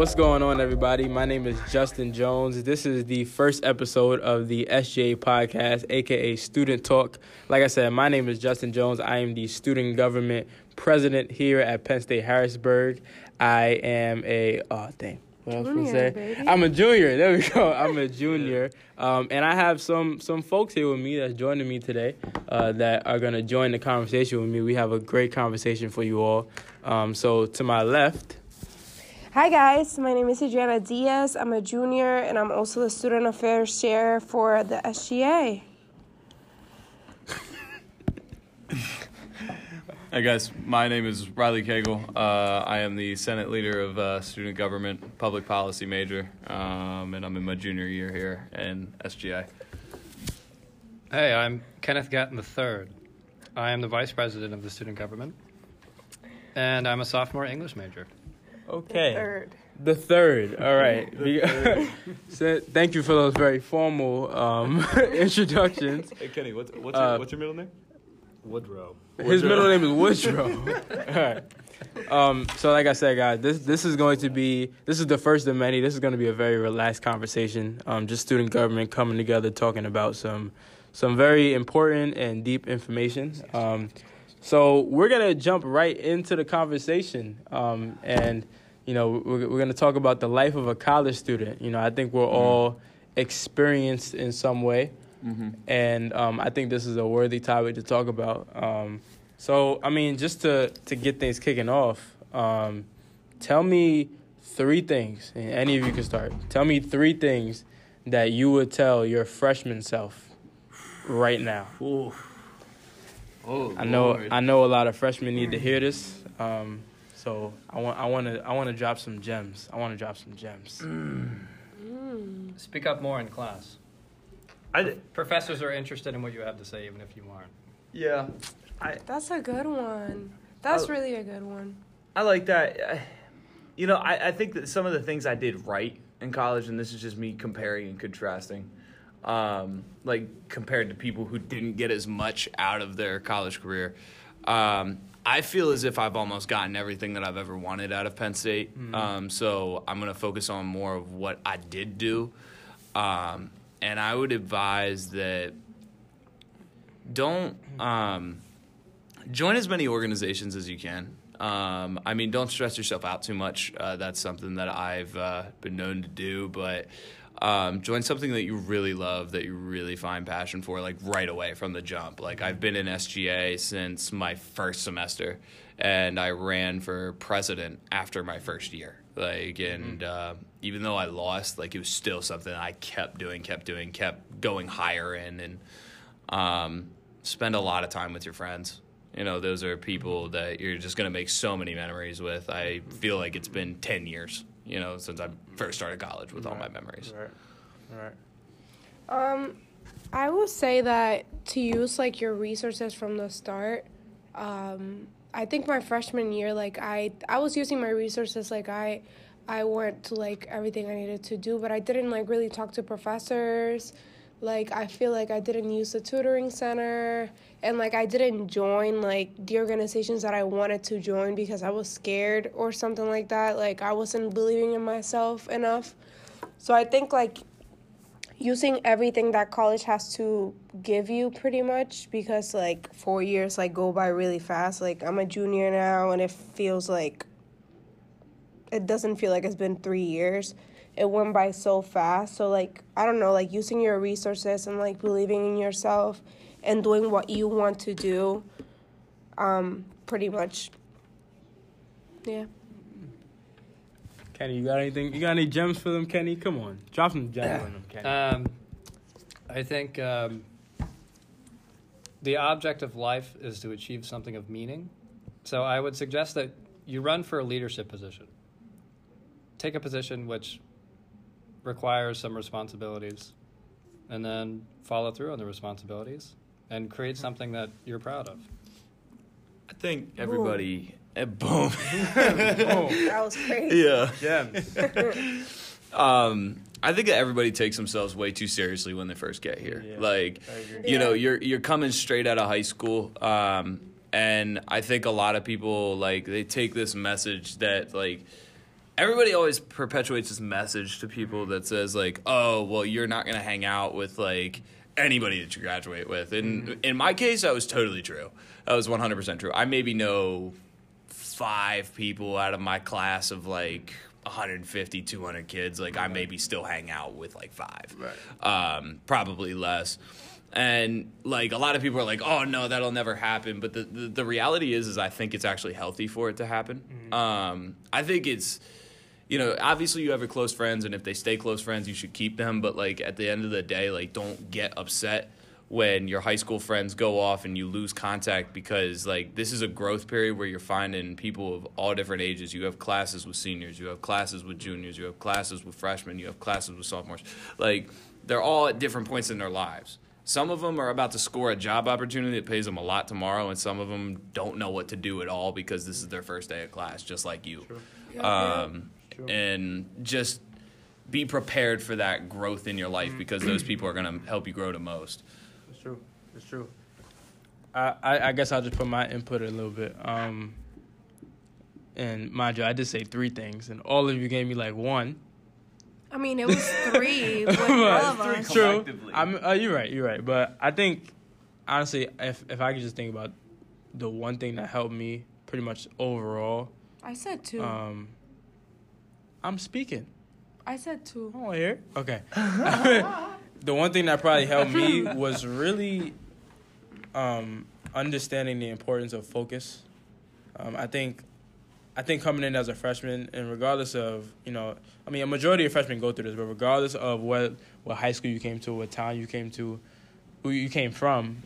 What's going on, everybody? My name is Justin Jones. This is the first episode of the SGA podcast, aka Student Talk. Like I said, my name is Justin Jones. I am the student government president here at Penn State Harrisburg. I am a I'm a junior. There we go. I'm a junior. And I have some folks here with me that's joining me today that are going to join the conversation with me. We have a great conversation for you all. So to my left... Hi, guys. My name is Adriana Diaz. I'm a junior, and I'm also the Student Affairs Chair for the SGA. Hi, guys. My name is Riley Cagle. I am the Senate Leader of Student Government, Public Policy major, and I'm in my junior year here in SGA. Hey, I'm Kenneth Gatton III. I am the Vice President of the Student Government, and I'm a sophomore English major. Okay. The third. All right. So, thank you for those very formal introductions. Hey, Kenny, what's your middle name? Woodrow. His middle name is Woodrow. All right. So like I said, guys, this is the first of many. This is going to be a very relaxed conversation. Just student government coming together, talking about some very important and deep information. So we're going to jump right into the conversation. And you know, we're going to talk about the life of a college student. You know, I think we're all experienced in some way. Mm-hmm. And I think this is a worthy topic to talk about. So, I mean, just to get things kicking off, tell me three things, and any of you can start. Tell me three things that you would tell your freshman self right now. Ooh. Oh, I know a lot of freshmen need to hear this. So I want to drop some gems. Speak up more in class. Professors are interested in what you have to say, even if you aren't. Yeah. That's a good one. That's really a good one. I like that. I think that some of the things I did right in college, and this is just me comparing and contrasting, like compared to people who didn't get as much out of their college career, I feel as if I've almost gotten everything that I've ever wanted out of Penn State. Mm-hmm. So I'm going to focus on more of what I did do. And I would advise that don't join as many organizations as you can. Don't stress yourself out too much. That's something that I've been known to do, but join something that you really love, that you really find passion for, like right away from the jump. Like I've been in SGA since my first semester, and I ran for president after my first year. Even though I lost, it was still something I kept doing, kept going higher in, and spend a lot of time with your friends. You know, those are people that you're just going to make so many memories with. I feel like it's been 10 years. Since I first started college with all my memories. Right. I would say that to use, your resources from the start. I think my freshman year, I was using my resources, I went to, everything I needed to do, but I didn't, really talk to professors. I feel like I didn't use the tutoring center, and, I didn't join, the organizations that I wanted to join because I was scared or something like that. I wasn't believing in myself enough. So I think, using everything that college has to give you pretty much because, 4 years, go by really fast. I'm a junior now, and it feels like it doesn't feel like it's been 3 years. It went by so fast. So, I don't know, using your resources and, believing in yourself and doing what you want to do, pretty much. Yeah. Kenny, you got anything? You got any gems for them, Kenny? Come on. Drop some gems on them, Kenny. I think the object of life is to achieve something of meaning. So I would suggest that you run for a leadership position. Take a position which requires some responsibilities, and then follow through on the responsibilities and create something that you're proud of. I think everybody... Boom. That was crazy. Yeah. Gems. I think that everybody takes themselves way too seriously when they first get here. Yeah. You're coming straight out of high school, and I think a lot of people, they take this message that, everybody always perpetuates this message to people that says, like, oh, well, you're not going to hang out with, like, anybody that you graduate with. And in my case, that was totally true. That was 100% true. I maybe know 5 people out of my class of, like, 150, 200 kids. Like, I maybe still hang out with, like, 5. Right. Probably less. And, like, a lot of people are like, oh, no, that'll never happen. But the reality is I think it's actually healthy for it to happen. Mm-hmm. I think it's, you know, obviously you have your close friends, and if they stay close friends, you should keep them. But, like, at the end of the day, like, don't get upset when your high school friends go off and you lose contact, because, like, this is a growth period where you're finding people of all different ages. You have classes with seniors. You have classes with juniors. You have classes with freshmen. You have classes with sophomores. Like, they're all at different points in their lives. Some of them are about to score a job opportunity that pays them a lot tomorrow, and some of them don't know what to do at all because this is their first day of class, just like you. Sure. Yeah, sure. And just be prepared for that growth in your life, because those people are going to help you grow the most. It's true. It's true. I guess I'll just put my input in a little bit. And mind you, I did say 3 things, and all of you gave me, like, 1. I mean, it was 3 with all of us. True. You're right. But I think, honestly, if I could just think about the one thing that helped me pretty much overall. I said 2. I'm speaking. I said 2. Oh, here? Okay. The one thing that probably helped me was really understanding the importance of focus. I think coming in as a freshman, and regardless of, you know, I mean, a majority of freshmen go through this, but regardless of what high school you came to, what town you came to, who you came from,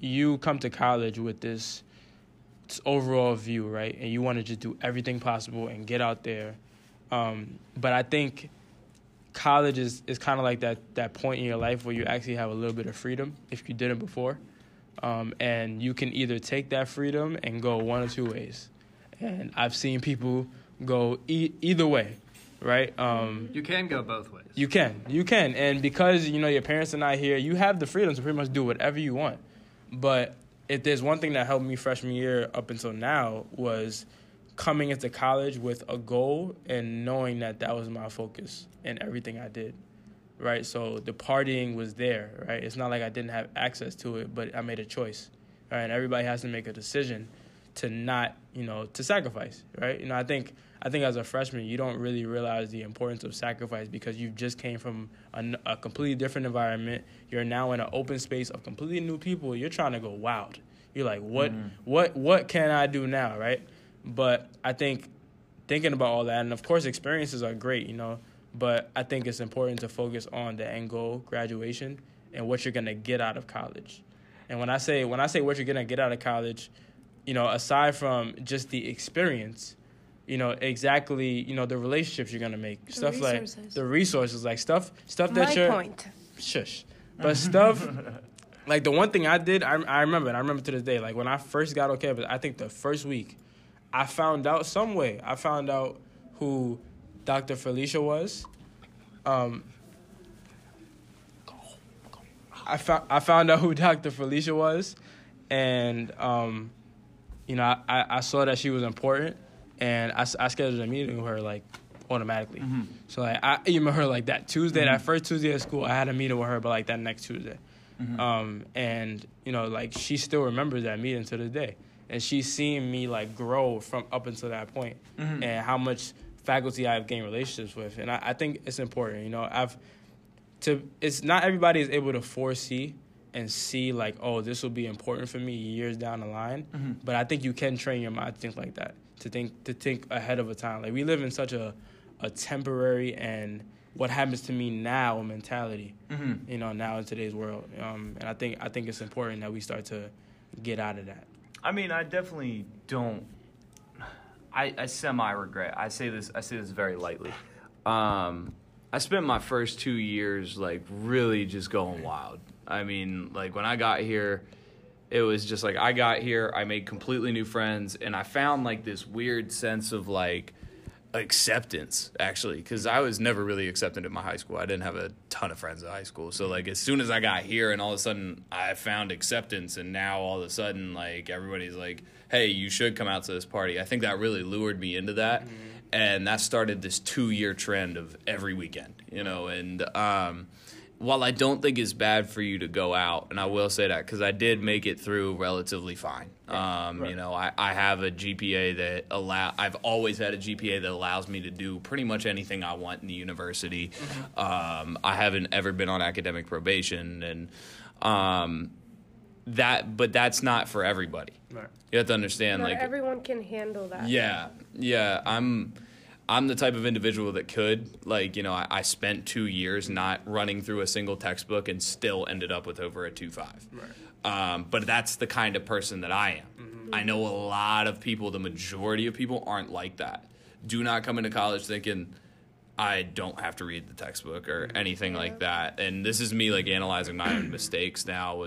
you come to college with this overall view, right? And you want to just do everything possible and get out there. But I think college is kind of like that point in your life where you actually have a little bit of freedom if you didn't before. And you can either take that freedom and go one of 2 ways. And I've seen people go either way, right? You can go both ways. You can. And because, you know, your parents are not here, you have the freedom to pretty much do whatever you want. But if there's one thing that helped me freshman year up until now was coming into college with a goal and knowing that that was my focus in everything I did, right? So the partying was there, right? It's not like I didn't have access to it, but I made a choice, right? And everybody has to make a decision to not, you know, to sacrifice, right? You know, I think as a freshman, you don't really realize the importance of sacrifice because you just came from a completely different environment. You're now in an open space of completely new people. You're trying to go wild. You're like, what can I do now, right? But I think thinking about all that, and of course experiences are great, you know, but I think it's important to focus on the end goal, graduation, and what you're going to get out of college. And when I say what you're going to get out of college, you know, aside from just the experience, you know, exactly, you know, the relationships you're going to make, the stuff resources. Like the resources, like stuff that you're... My point. Shush. But stuff, like the one thing I did, I remember to this day, like when I first got on campus, I think the first week, I found out some way. I found out who Dr. Felicia was. I found out who Dr. Felicia was, and... You know, I saw that she was important, and I scheduled a meeting with her, like, automatically. Mm-hmm. So, like, I emailed her, like, that Tuesday, that first Tuesday of school, I had a meeting with her, but, like, that next Tuesday. Mm-hmm. And, you know, like, she still remembers that meeting to this day. And she's seen me, like, grow from up until that point, and how much faculty I've gained relationships with. And I think it's important, you know. It's not everybody is able to foresee and see, like, oh, this will be important for me years down the line. Mm-hmm. But I think you can train your mind to think like that, to think ahead of a time. Like, we live in such a temporary and what happens to me now mentality, you know, now in today's world. And I think it's important that we start to get out of that. I mean, I definitely don't... I semi-regret. I say this very lightly. I spent my first 2 years, like, really just going wild. I mean, like, when I got here, it was just, like, I got here, I made completely new friends, and I found, like, this weird sense of, like, acceptance, actually, because I was never really accepted at my high school. I didn't have a ton of friends at high school. So, like, as soon as I got here and all of a sudden I found acceptance, and now all of a sudden, like, everybody's like, hey, you should come out to this party. I think that really lured me into that. Mm-hmm. And that started this 2-year trend of every weekend, you know. And while I don't think it's bad for you to go out, and I will say that because I did make it through relatively fine. Right. You know, I have a GPA that I've always had a GPA that allows me to do pretty much anything I want in the university. Mm-hmm. I haven't ever been on academic probation, and but that's not for everybody. Right. You have to understand, not everyone can handle that. Yeah. I'm the type of individual that could, I spent 2 years not running through a single textbook and still ended up with over a 2.5. Right. But that's the kind of person that I am. Mm-hmm. I know a lot of people, the majority of people aren't like that. Do not come into college thinking, I don't have to read the textbook or anything like that. And this is me analyzing my own mistakes now.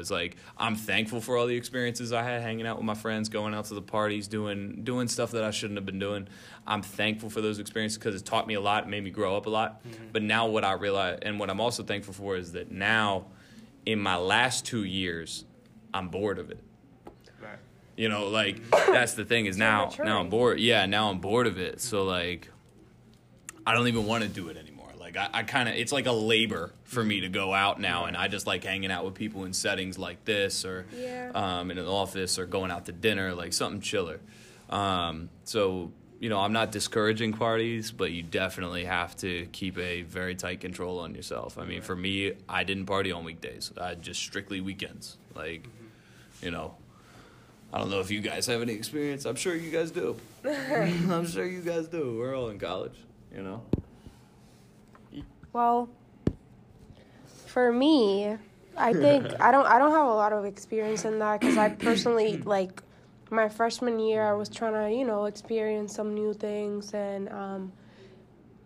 I'm thankful for all the experiences I had hanging out with my friends, going out to the parties, doing stuff that I shouldn't have been doing. I'm thankful for those experiences because it taught me a lot, it made me grow up a lot. Mm-hmm. But now what I realize, and what I'm also thankful for, is that now in my last 2 years, I'm bored of it. Right. You know, that's the thing, is now I'm bored. Yeah, now I'm bored of it. So I don't even want to do it anymore. I kind of, it's like a labor for me to go out now, and I just like hanging out with people in settings like this, or in an office, or going out to dinner, something chiller. So I'm not discouraging parties, but you definitely have to keep a very tight control on yourself. I mean, for me, I didn't party on weekdays. I just strictly weekends. I don't know if you guys have any experience. I'm sure you guys do. We're all in college. You know? Well, for me, I think I don't have a lot of experience in that, because I personally, my freshman year, I was trying to, experience some new things, and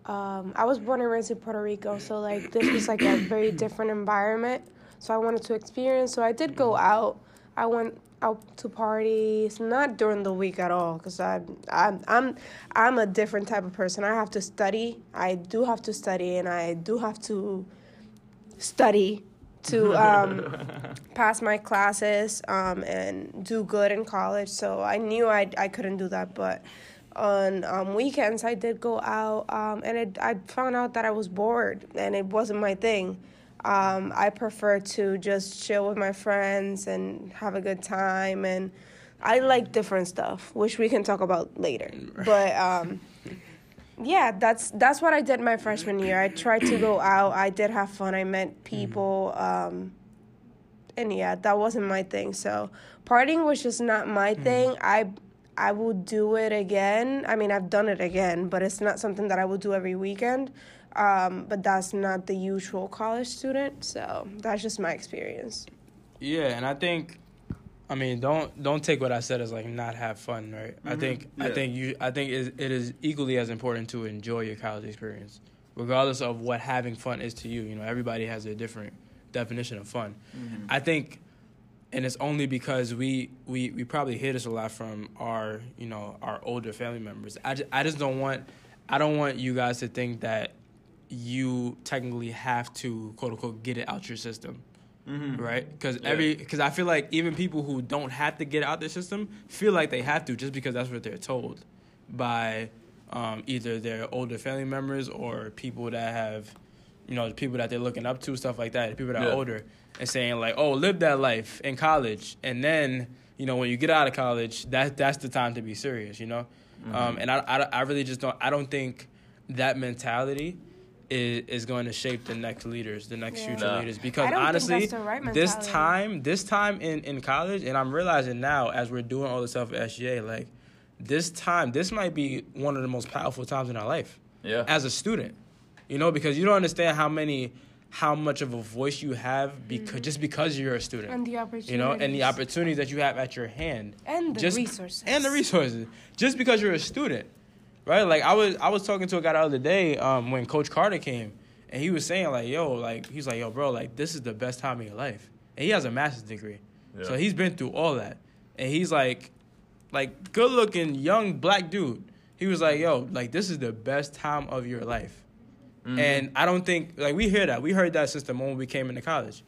I was born and raised in Puerto Rico, so, this was, a very different environment, so I wanted to experience, so I did go out. I went out to parties, not during the week at all, because I'm a different type of person. I have to study. I do have to study, and I do have to study to pass my classes and do good in college. So I knew I couldn't do that, but on weekends I did go out, I found out that I was bored, and it wasn't my thing. I prefer to just chill with my friends and have a good time, and I like different stuff, which we can talk about later. But that's what I did my freshman year. I tried to go out. I did have fun. I met people, and that wasn't my thing. So partying was just not my thing. I will do it again. I mean, I've done it again, but it's not something that I will do every weekend. But that's not the usual college student, so that's just my experience. Yeah, and I think, don't take what I said as not have fun, right? Mm-hmm. I think it is equally as important to enjoy your college experience, regardless of what having fun is to you. You know, everybody has a different definition of fun. Mm-hmm. I think, and it's only because we probably hear this a lot from our our older family members. I don't want you guys to think that you technically have to, quote unquote, get it out your system, right? Because I feel like even people who don't have to get out their system feel like they have to, just because that's what they're told by either their older family members or people that have, people that they're looking up to, stuff like that, people that are older, and saying live that life in college, and then when you get out of college, that's the time to be serious, and I really just don't. I don't think that mentality is going to shape the next leaders, the next future leaders. Because honestly, this time in college, and I'm realizing now as we're doing all this stuff at SGA, this might be one of the most powerful times in our life. Yeah. As a student, because you don't understand how much of a voice you have because you're a student, and the opportunities, that you have at your hand, and the resources, just because you're a student, right? I was talking to a guy the other day when Coach Carter came, and he was saying he's like, yo, bro, this is the best time of your life, and he has a master's degree, so he's been through all that, and he's like good looking young black dude. He was like, yo, this is the best time of your life. Mm-hmm. And I don't think, we hear that. We heard that since the moment we came into college,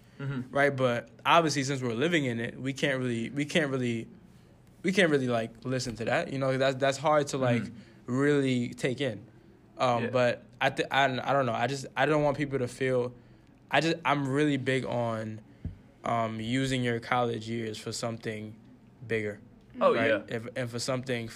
right? But obviously, since we're living in it, we can't really listen to that. That's hard to, really take in. But I don't know. I don't want people to feel. I'm really big on using your college years for something bigger. Oh right? Yeah. And for something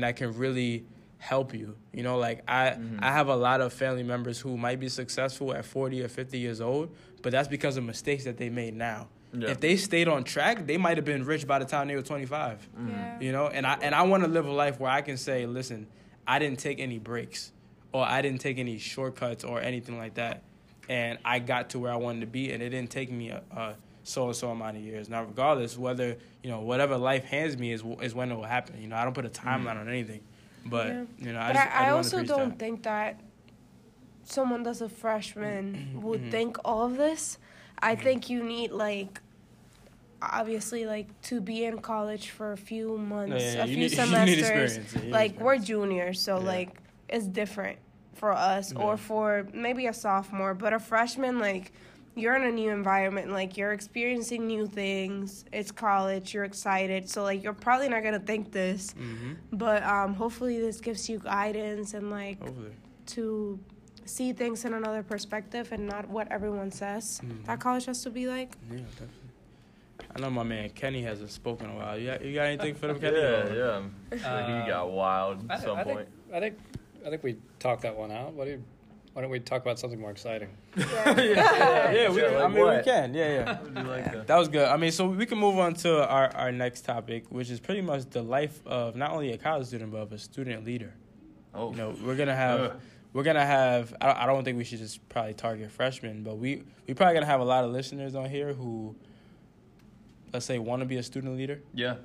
that can really help you. You know, like I have a lot of family members who might be successful at 40 or 50 years old, but that's because of mistakes that they made now. Yeah. If they stayed on track, they might have been rich by the time they were 25. Mm-hmm. Yeah. You know, and I want to live a life where I can say, listen, I didn't take any breaks or I didn't take any shortcuts or anything like that. And I got to where I wanted to be, and it didn't take me a so amount of years. Now, regardless, whether, you know, whatever life hands me is when it will happen. You know, I don't put a timeline on anything. But, you know, I also don't think that someone that's a freshman would think all of this. I think you need, like, obviously, like, to be in college for a few months, semesters. You need experience. We're juniors, so, it's different for us or for maybe a sophomore. But a freshman, you're in a new environment. You're experiencing new things. It's college. You're excited. So, you're probably not going to think this. Mm-hmm. But hopefully this gives you guidance and, to see things in another perspective and not what everyone says that college has to be like. Yeah, definitely. I know my man Kenny hasn't spoken in a while. You got anything for them, Kenny? He got wild at some point. I think we talked that one out. Why don't we talk about something more exciting? We can. That was good. I mean, so we can move on to our next topic, which is pretty much the life of not only a college student but of a student leader. Oh, you know, we're gonna have. I don't think we should just probably target freshmen, but we probably gonna have a lot of listeners on here who, let's say, want to be a student leader. Yeah.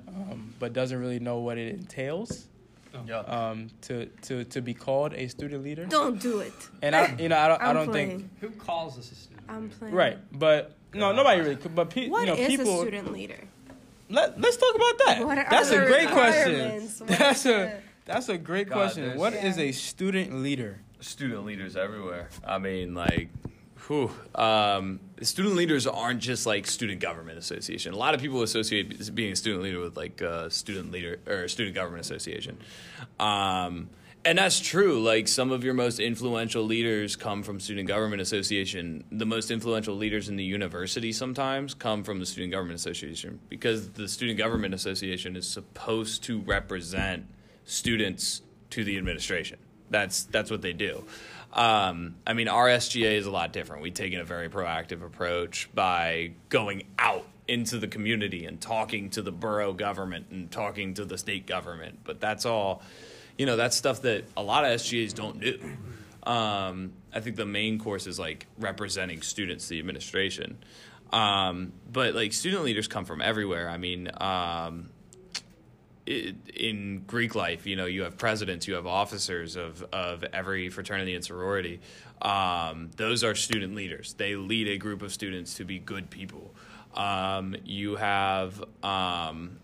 But doesn't really know what it entails. Oh. Yeah. To be called a student leader. Don't do it. And I don't think who calls us a student. I'm playing. Right, but no, nobody really. But people. What is a student leader? Let's talk about that. That's a great question. That's a great question. What is a student leader? Student leaders everywhere. I mean, student leaders aren't just student government association. A lot of people associate being a student leader with student leader or student government association. And that's true. Some of your most influential leaders come from student government association. The most influential leaders in the university sometimes come from the student government association because the student government association is supposed to represent students to the administration. That's what they do. I mean, our SGA is a lot different. We've taken a very proactive approach by going out into the community and talking to the borough government and talking to the state government. But that's all, that's stuff that a lot of SGAs don't do. I think the main course is representing students to the administration. But student leaders come from everywhere. I mean, in Greek life, you have presidents, you have officers of every fraternity and sorority. Those are student leaders. They lead a group of students to be good people. You have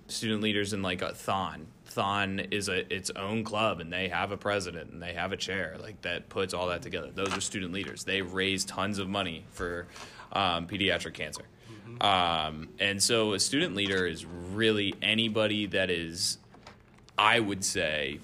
student leaders in a THON. THON is its own club, and they have a president and they have a chair. That puts all that together. Those are student leaders. They raise tons of money for pediatric cancer. And so a student leader is really anybody that is, I would say,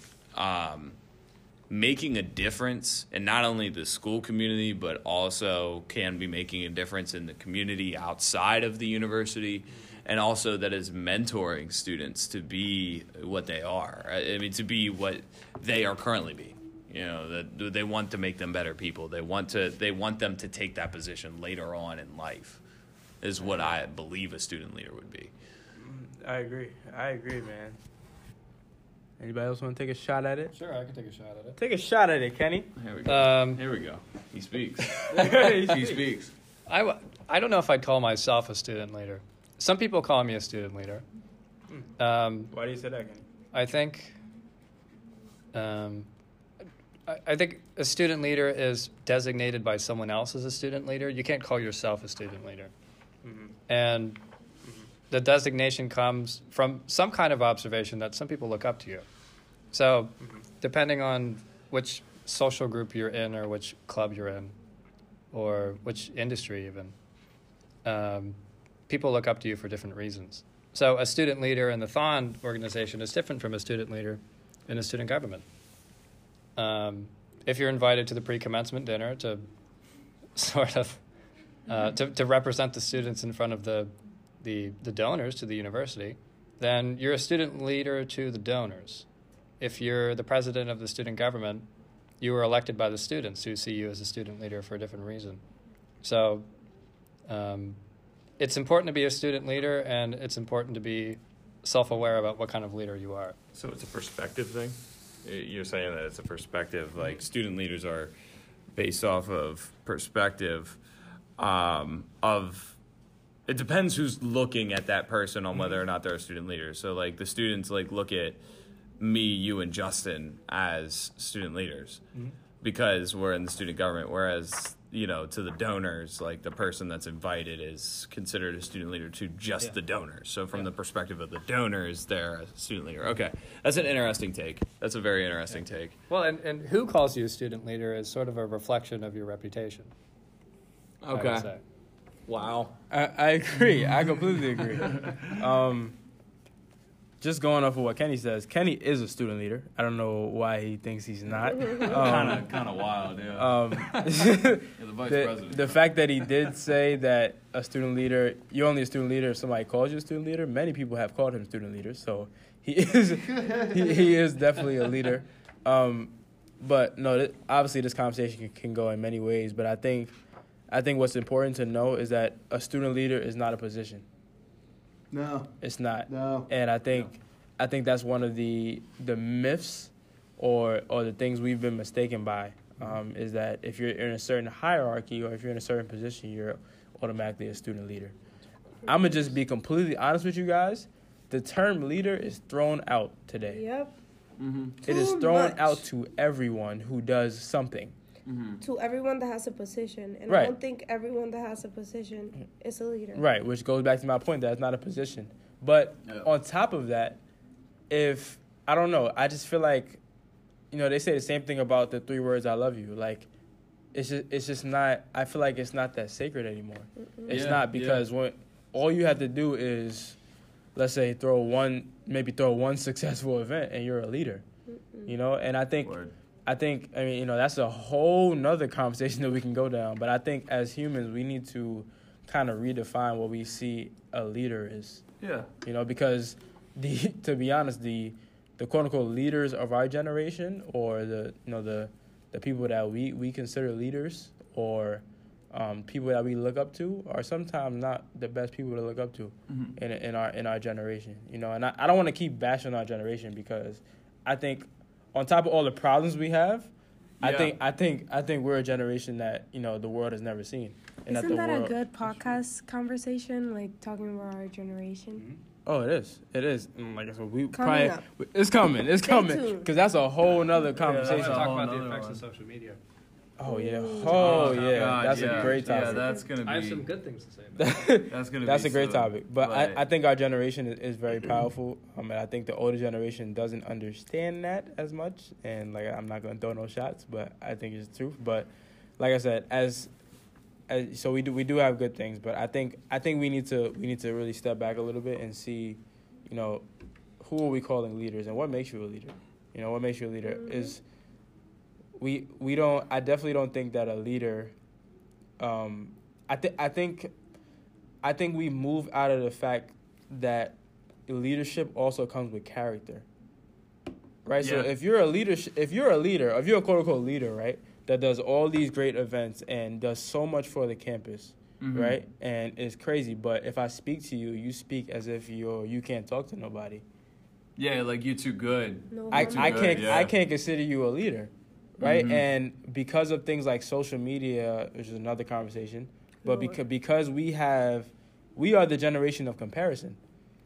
making a difference in not only the school community, but also can be making a difference in the community outside of the university, and also that is mentoring students to be what they are. I mean, to be what they are currently being. That they want to make them better people. They want them to take that position later on in life. Is what I believe a student leader would be. I agree, man. Anybody else want to take a shot at it? Sure, I can take a shot at it. Take a shot at it, Kenny. Here we go. He speaks. He speaks. I don't know if I'd call myself a student leader. Some people call me a student leader. Why do you say that, Kenny? I think a student leader is designated by someone else as a student leader. You can't call yourself a student leader. Mm-hmm. And the designation comes from some kind of observation that some people look up to you. So depending on which social group you're in or which club you're in or which industry even, people look up to you for different reasons. So a student leader in the THON organization is different from a student leader in a student government. If you're invited to the pre-commencement dinner to sort of to represent the students in front of the donors to the university, then you're a student leader to the donors. If you're the president of the student government, you were elected by the students who see you as a student leader for a different reason. So it's important to be a student leader, and it's important to be self-aware about what kind of leader you are. So it's a perspective thing? You're saying that it's a perspective, like student leaders are based off of perspective of, it depends who's looking at that person on whether or not they're a student leader. So like the students like look at me, you, and Justin as student leaders because we're in the student government, whereas, you know, to the donors, like the person that's invited is considered a student leader to just the donors. So from the perspective of the donors, they're a student leader. Okay, that's an interesting take. That's a very interesting take. Well, and who calls you a student leader is sort of a reflection of your reputation. Okay. I would say. Wow. I agree. I completely agree. Just going off of what Kenny says, Kenny is a student leader. I don't know why he thinks he's not. Kind of wild, yeah. The vice president. The fact that he did say that a student leader, you're only a student leader if somebody calls you a student leader. Many people have called him student leader, so he is definitely a leader. But no, obviously this conversation can go in many ways. But I think what's important to know is that a student leader is not a position. No. It's not. No. And I think that's one of the myths or the things we've been mistaken by, is that if you're in a certain hierarchy or if you're in a certain position, you're automatically a student leader. I'm going to just be completely honest with you guys. The term leader is thrown out today. Yep. Mm-hmm. It is thrown out to everyone who does something. Mm-hmm. To everyone that has a position. And right. I don't think everyone that has a position is a leader. Right, which goes back to my point that it's not a position. But on top of that, I don't know, I just feel like, you know, they say the same thing about the three words, I love you. Like, it's just not, I feel like it's not that sacred anymore. Mm-hmm. It's not because when all you have to do is, let's say, throw one successful event and you're a leader. Mm-hmm. You know, and I mean, you know, that's a whole nother conversation that we can go down. But I think as humans, we need to kind of redefine what we see a leader is. Yeah. You know, because to be honest, the quote unquote leaders of our generation, or the people that we consider leaders, or people that we look up to, are sometimes not the best people to look up to in our generation. You know, and I don't want to keep bashing our generation, because I think, on top of all the problems we have, I think we're a generation that, you know, the world has never seen. And isn't that a good podcast conversation, like talking about our generation? Mm-hmm. Oh, it is. It is. Like I said, it's coming. Because that's a whole nother conversation. Yeah, talk about the effects of social media. Oh yeah. Oh yeah. That's a great topic. Yeah, that's gonna be. I have some good things to say about that. That's a great topic. But I think our generation is very powerful. And I think the older generation doesn't understand that as much. And like, I'm not gonna throw no shots, but I think it's the truth. But like I said, so we do have good things, but I think we need to really step back a little bit and see, you know, who are we calling leaders and what makes you a leader? You know, what makes you a leader is. I definitely don't think that a leader, I think we move out of the fact that leadership also comes with character, right? Yeah. So if you're a quote unquote leader, right, that does all these great events and does so much for the campus, right? And it's crazy, but if I speak to you, you speak as if you can't talk to nobody. Yeah, like you're too good. No, I can't consider you a leader. Right, and because of things like social media, which is another conversation, but because we are the generation of comparison.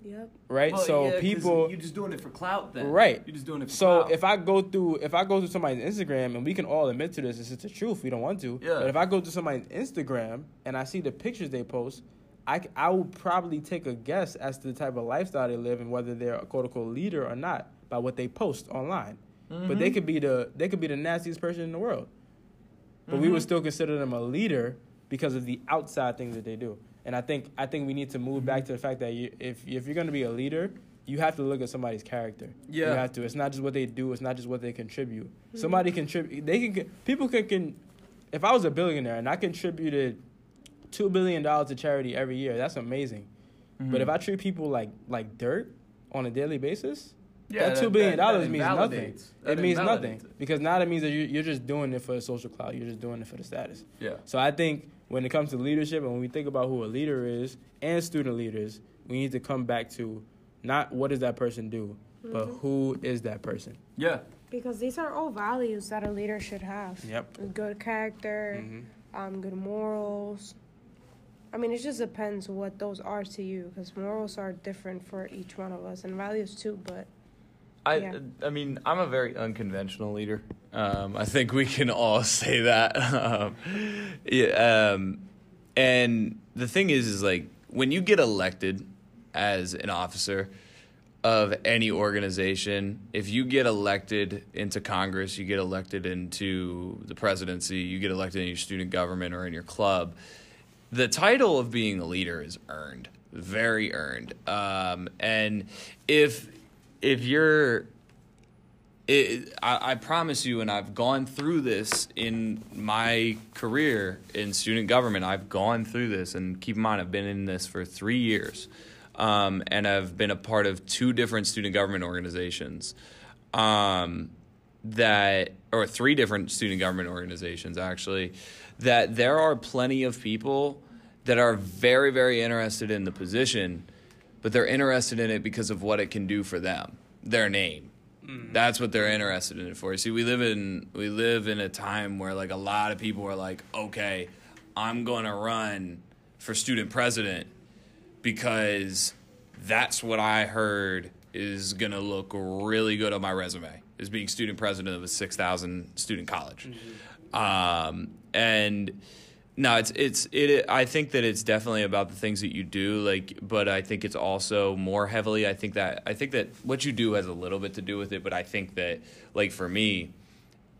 Yep. Right, well, so people, you're just doing it for clout, then. Right. You're just doing it for clout. So if I go through somebody's Instagram, and we can all admit to this, it's the truth. We don't want to. Yeah. But if I go to somebody's Instagram and I see the pictures they post, I will probably take a guess as to the type of lifestyle they live and whether they're a quote unquote leader or not by what they post online. Mm-hmm. But they could be the nastiest person in the world, but we would still consider them a leader because of the outside things that they do. And I think we need to move back to the fact that if you're going to be a leader, you have to look at somebody's character. Yeah. You have to. It's not just what they do. It's not just what they contribute. Mm-hmm. Somebody contribute. They can. People can. If I was a billionaire and I contributed $2 billion to charity every year, that's amazing. Mm-hmm. But if I treat people like dirt on a daily basis, yeah, that $2 billion that means nothing. It means nothing. Because now that means that you're just doing it for the social clout. You're just doing it for the status. Yeah. So I think when it comes to leadership and when we think about who a leader is and student leaders, we need to come back to not what does that person do, mm-hmm. but who is that person. Yeah. Because these are all values that a leader should have. Yep. Good character, mm-hmm. Good morals. I mean, it just depends what those are to you, because morals are different for each one of us, and values too, but... I mean, I'm a very unconventional leader. I think we can all say that. And the thing is like, when you get elected as an officer of any organization, if you get elected into Congress, you get elected into the presidency, you get elected in your student government or in your club, the title of being a leader is earned, very earned. And if you're, I promise you, and I've gone through this in my career in student government. I've gone through this, and keep in mind, I've been in this for 3 years, and I've been a part of 2 different student government organizations, or 3 different student government organizations actually. That there are plenty of people that are very, very interested in the position, but they're interested in it because of what it can do for them, their name. Mm. That's what they're interested in it for. See, we live in a time where like a lot of people are like, okay, I'm going to run for student president because that's what I heard is going to look really good on my resume, is being student president of a 6,000 student college. Mm-hmm. And no, it's I think that it's definitely about the things that you do, like, but I think it's also more heavily, I think that what you do has a little bit to do with it, but I think that, like, for me,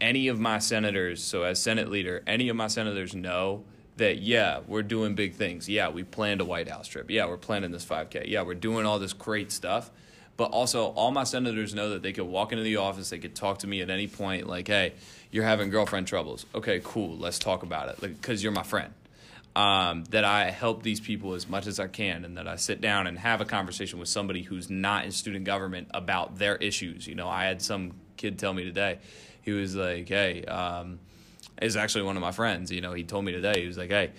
any of my senators, so as Senate leader, any of my senators know that, yeah, we're doing big things. Yeah, we planned a White House trip. Yeah, we're planning this 5K. Yeah, we're doing all this great stuff. But also, all my senators know that they could walk into the office, they could talk to me at any point, like, hey, you're having girlfriend troubles. Okay, cool, let's talk about it, because you're my friend. That I help these people as much as I can, and that I sit down and have a conversation with somebody who's not in student government about their issues. You know, I had some kid tell me today, he was like, hey, it's actually one of my friends, you know, he told me today, he was like, hey,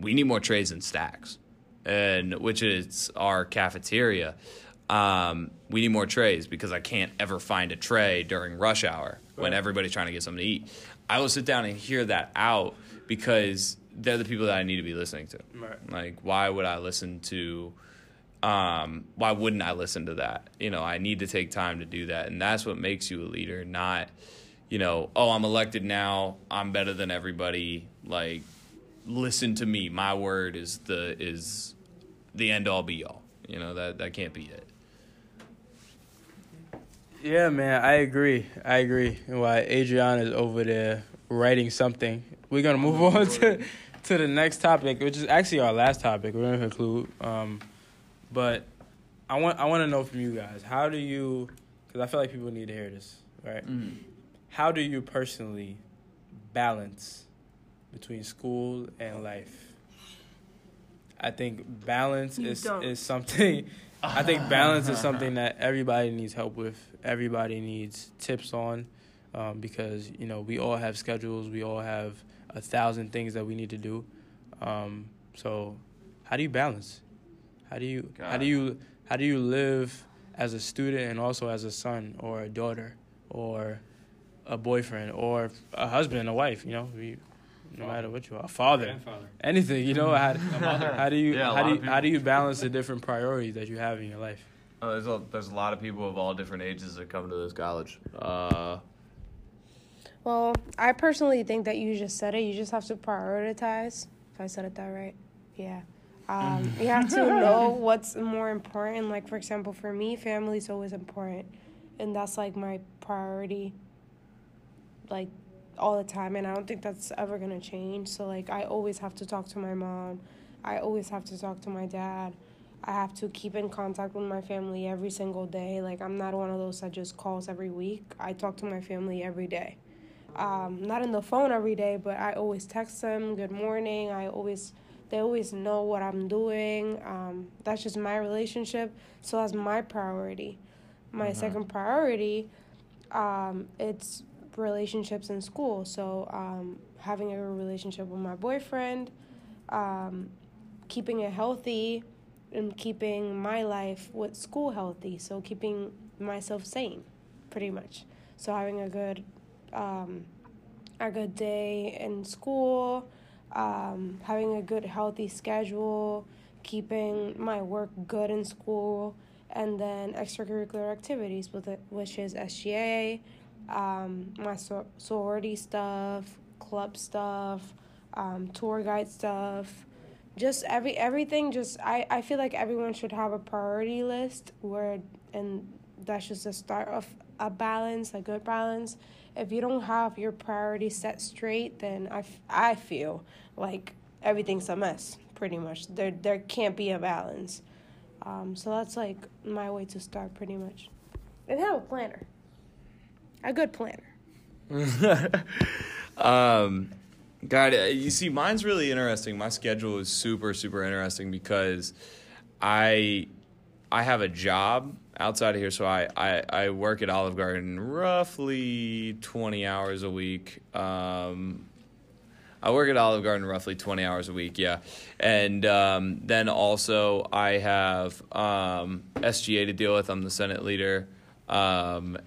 we need more trays and stacks. And which is our cafeteria. We need more trays because I can't ever find a tray during rush hour when everybody's trying to get something to eat. I will sit down and hear that out because they're the people that I need to be listening to. Right. Like, why wouldn't I listen to that? You know, I need to take time to do that. And that's what makes you a leader, not, you know, oh, I'm elected now, I'm better than everybody, like, listen to me, my word is the end all be all. You know, that can't be it. Yeah, man, I agree. While Adriana's over there writing something, we're gonna move on to the next topic, which is actually our last topic. We're gonna conclude. But I want to know from you guys, how do you, because I feel like people need to hear this, right? Mm. How do you personally balance between school and life? I think balance is something. I think balance is something that everybody needs help with. Everybody needs tips on, because you know we all have schedules. We all have 1,000 things that we need to do. So, how do you balance? How do you live as a student and also as a son or a daughter or a boyfriend or a husband and a wife? You know we. No matter what you are, a father, anything, you know, how do you balance the different priorities that you have in your life? There's a lot of people of all different ages that come to this college. Well, I personally think that you just said it. You just have to prioritize. If I said it that right, yeah. You have to know what's more important. Like, for example, for me, family is always important, and that's like my priority. Like, all the time, and I don't think that's ever gonna change. So like I always have to talk to my mom, I always have to talk to my dad, I have to keep in contact with my family every single day. Like, I'm not one of those that just calls every week. I talk to my family every day. Not on the phone every day, but I always text them, good morning. They always know what I'm doing. That's just my relationship. So that's my priority. My second priority, it's relationships in school. So having a relationship with my boyfriend, keeping it healthy, and keeping my life with school healthy. So keeping myself sane, pretty much. So having a good day in school, having a good healthy schedule, keeping my work good in school, and then extracurricular activities, which is SGA, my sorority stuff, club stuff, tour guide stuff, just everything. Just I feel like everyone should have a priority list and that's just the start of a balance, a good balance. If you don't have your priorities set straight, then I feel like everything's a mess, pretty much. There can't be a balance. So that's, like, my way to start, pretty much. And have a planner. A good planner. God, you see, mine's really interesting. My schedule is super, super interesting because I have a job outside of here. So I work at Olive Garden roughly 20 hours a week. I work at Olive Garden roughly 20 hours a week, yeah. And then also I have SGA to deal with. I'm the Senate leader. You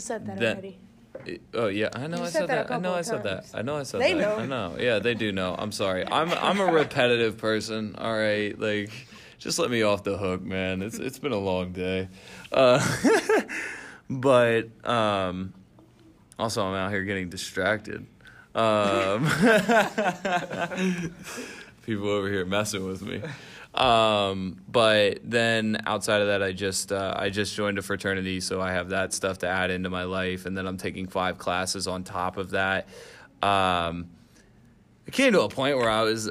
said that already. Oh, yeah, I know you I said that. I know I said that. They know. I know. Yeah, they do know. I'm sorry. I'm a repetitive person, all right? Like, just let me off the hook, man. It's been a long day. But also I'm out here getting distracted. People over here messing with me. But then outside of that, I just joined a fraternity, so I have that stuff to add into my life, and then I'm taking 5 classes on top of that. I came to a point where I was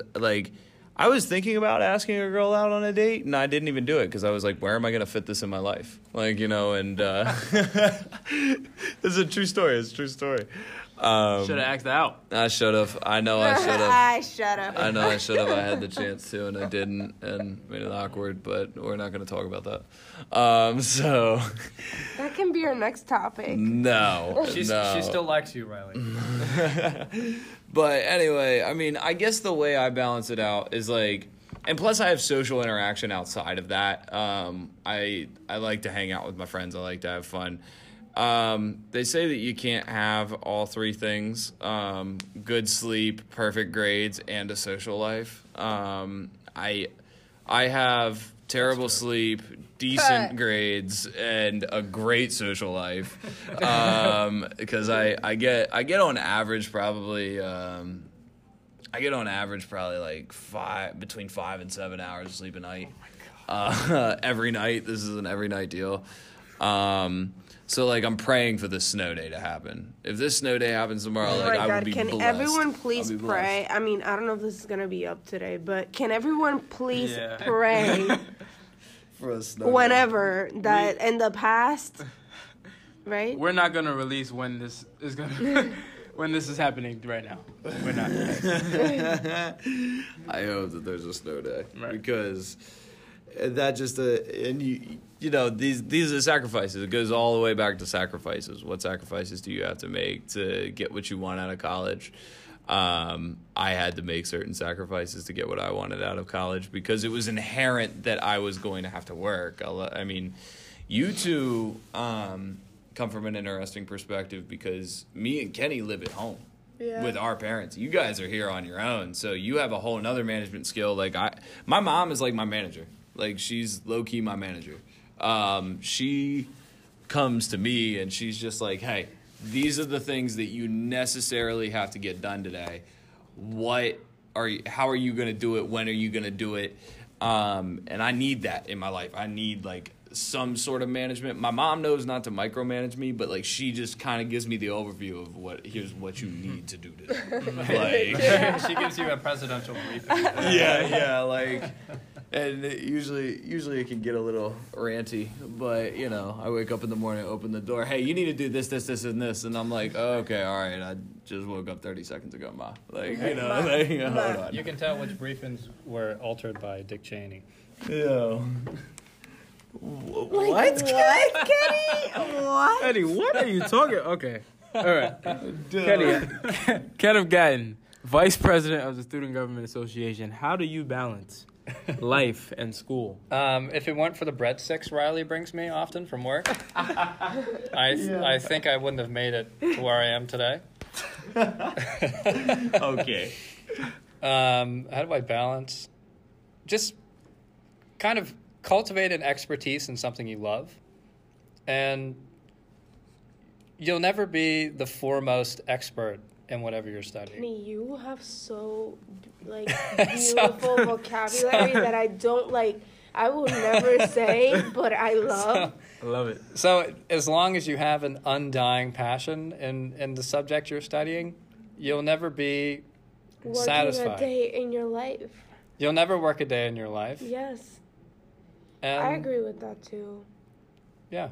thinking about asking a girl out on a date, and I didn't even do it because I was like, where am I going to fit this in my life? Like, you know, and it's a true story. It's a true story. Should have asked out. I should have. I know I should have. I know I should have. I had the chance to, and I didn't, and made it awkward, but we're not going to talk about that. So that can be our next topic. No. She still likes you, Riley. But anyway, I mean, I guess the way I balance it out is like, and plus I have social interaction outside of that. I like to hang out with my friends. I like to have fun. They say that you can't have all 3 things, good sleep, perfect grades, and a social life. I have terrible sleep, decent grades, and a great social life. Because I get on average probably like 5 and 7 hours of sleep a night. Every night. This is an every night deal. So like I'm praying for the snow day to happen. If this snow day happens tomorrow, like, I would be blessed. Can everyone please pray? I mean, I don't know if this is gonna be up today, but can everyone please pray for a snow whenever day. That in the past, right? We're not gonna release when this is gonna when this is happening right now. We're not. I hope that there's a snow day because that just and you know, these are sacrifices. It goes all the way back to sacrifices. What sacrifices do you have to make to get what you want out of college? I had to make certain sacrifices to get what I wanted out of college because it was inherent that I was going to have to work. I mean, you two come from an interesting perspective because me and Kenny live at home. Yeah. With our parents. You guys are here on your own, so you have a whole another management skill. Like my mom is like my manager. Like, she's low-key my manager. She comes to me and she's just like, hey, these are the things that you necessarily have to get done today. How are you going to do it? When are you going to do it? And I need that in my life. I need like some sort of management. My mom knows not to micromanage me, but like she just kind of gives me the overview of here's what you need to do today. Like, she gives you a presidential briefing. Yeah, like And usually it can get a little ranty, but, you know, I wake up in the morning, open the door, hey, you need to do this, this, this, and this, and I'm like, oh, okay, all right, I just woke up 30 seconds ago, ma. Like, you know, like, hold on. You can tell which briefings were altered by Dick Cheney. Yeah. What? Like, what, Kenny? What? Kenny, what are you talking? Okay. All right. Kenny, Kenneth Gatton, Vice President of the Student Government Association, how do you balance life and school? If it weren't for the breadsticks Riley brings me often from work, I think I wouldn't have made it to where I am today. Okay. How do I balance? Just kind of cultivate an expertise in something you love, and you'll never be the foremost expert in whatever you're studying. I mean, you have so, like, beautiful vocabulary that I don't, like, I will never say, but I love. I love it. So as long as you have an undying passion in the subject you're studying, you'll never be satisfied. Working a day in your life. You'll never work a day in your life. Yes. And I agree with that, too. Yeah.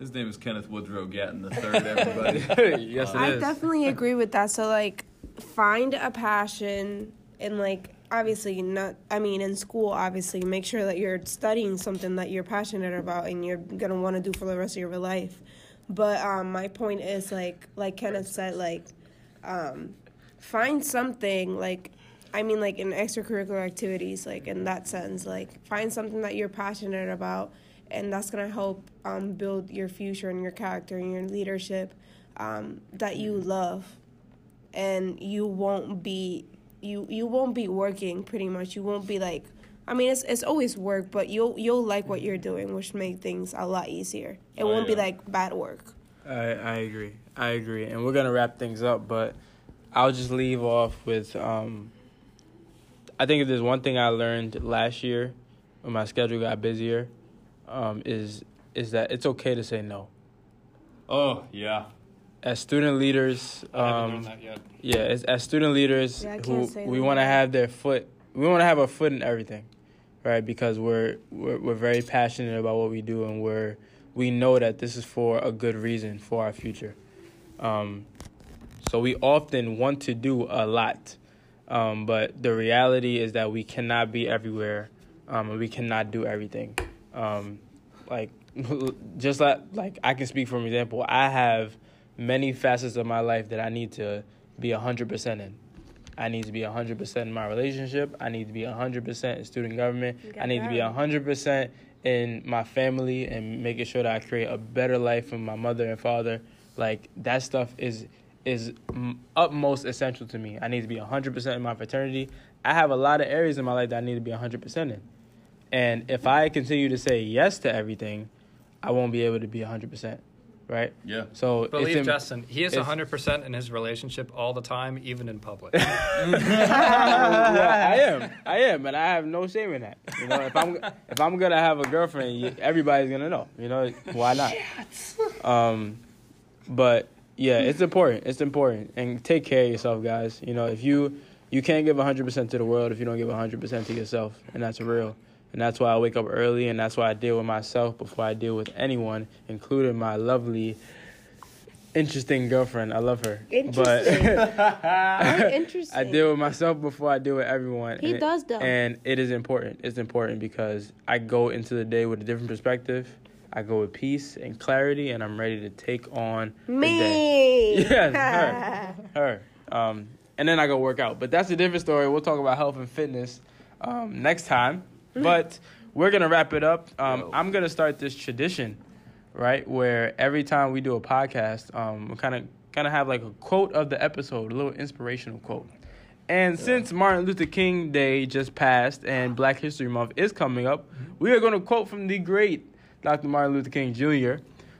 His name is Kenneth Woodrow Gatton III, everybody. Yes, it is. I definitely agree with that. So, like, find a passion and, like, obviously not, I mean, in school, obviously, make sure that you're studying something that you're passionate about and you're going to want to do for the rest of your life. But my point is, like Kenneth said, like, find something, like, I mean, like, in extracurricular activities, like, in that sense, like, find something that you're passionate about. And that's going to help build your future and your character and your leadership that you love. And you won't be you won't be working pretty much. You won't be like, I mean, it's always work, but you'll like what you're doing, which make things a lot easier. It won't be like bad work. I agree. And we're going to wrap things up, but I'll just leave off with I think if there's one thing I learned last year when my schedule got busier, is that it's okay to say no. Oh, yeah. As student leaders, I haven't learned that yet. Yeah, as student leaders, we want to have a foot in everything, right? Because we're very passionate about what we do, and we know that this is for a good reason for our future. So we often want to do a lot, but the reality is that we cannot be everywhere, and we cannot do everything. I can speak from example. I have many facets of my life that I need to be 100% in. I need to be 100% in my relationship. I need to be 100% in student government. I need to be 100% in my family and making sure that I create a better life for my mother and father. Like, that stuff is utmost essential to me. I need to be 100% in my fraternity. I have a lot of areas in my life that I need to be 100% in. And if I continue to say yes to everything, I won't be able to be 100%, right? Yeah. So believe Justin. He is 100% in his relationship all the time, even in public. Yeah, I am, and I have no shame in that. You know, if I'm gonna have a girlfriend, everybody's gonna know. You know, why not? Shit. But yeah, it's important. It's important, and take care of yourself, guys. You know, if you can't give 100% to the world if you don't give 100% to yourself, and that's real. And that's why I wake up early, and that's why I deal with myself before I deal with anyone, including my lovely, interesting girlfriend. I love her. Interesting. But interesting. I deal with myself before I deal with everyone. He does, though. And it is important. It's important because I go into the day with a different perspective. I go with peace and clarity, and I'm ready to take on the day. Yes, her. And then I go work out. But that's a different story. We'll talk about health and fitness next time. But we're going to wrap it up. I'm going to start this tradition, right, where every time we do a podcast, we kind of have like a quote of the episode, a little inspirational quote. And since Martin Luther King Day just passed and Black History Month is coming up, we are going to quote from the great Dr. Martin Luther King Jr.,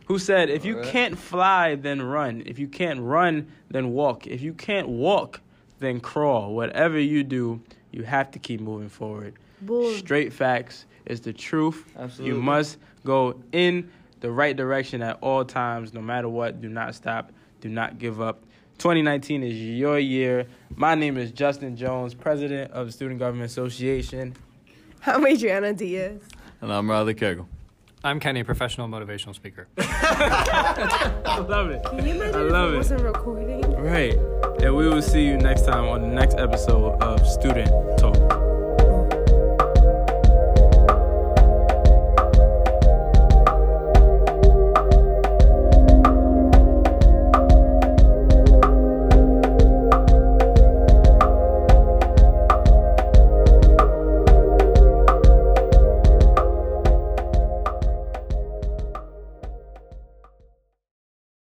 who said, if you can't fly, then run. If you can't run, then walk. If you can't walk, then crawl. Whatever you do, you have to keep moving forward. Boy. Straight facts is the truth. Absolutely. You must go in the right direction at all times, no matter what. Do not stop. Do not give up. 2019 is your year. My name is Justin Jones, president of the Student Government Association. I'm Adriana Diaz. And I'm Riley Cagle. I'm Kenny, professional motivational speaker. I love it. Can you imagine if it wasn't recording? Right. And we will see you next time on the next episode of Student Talk.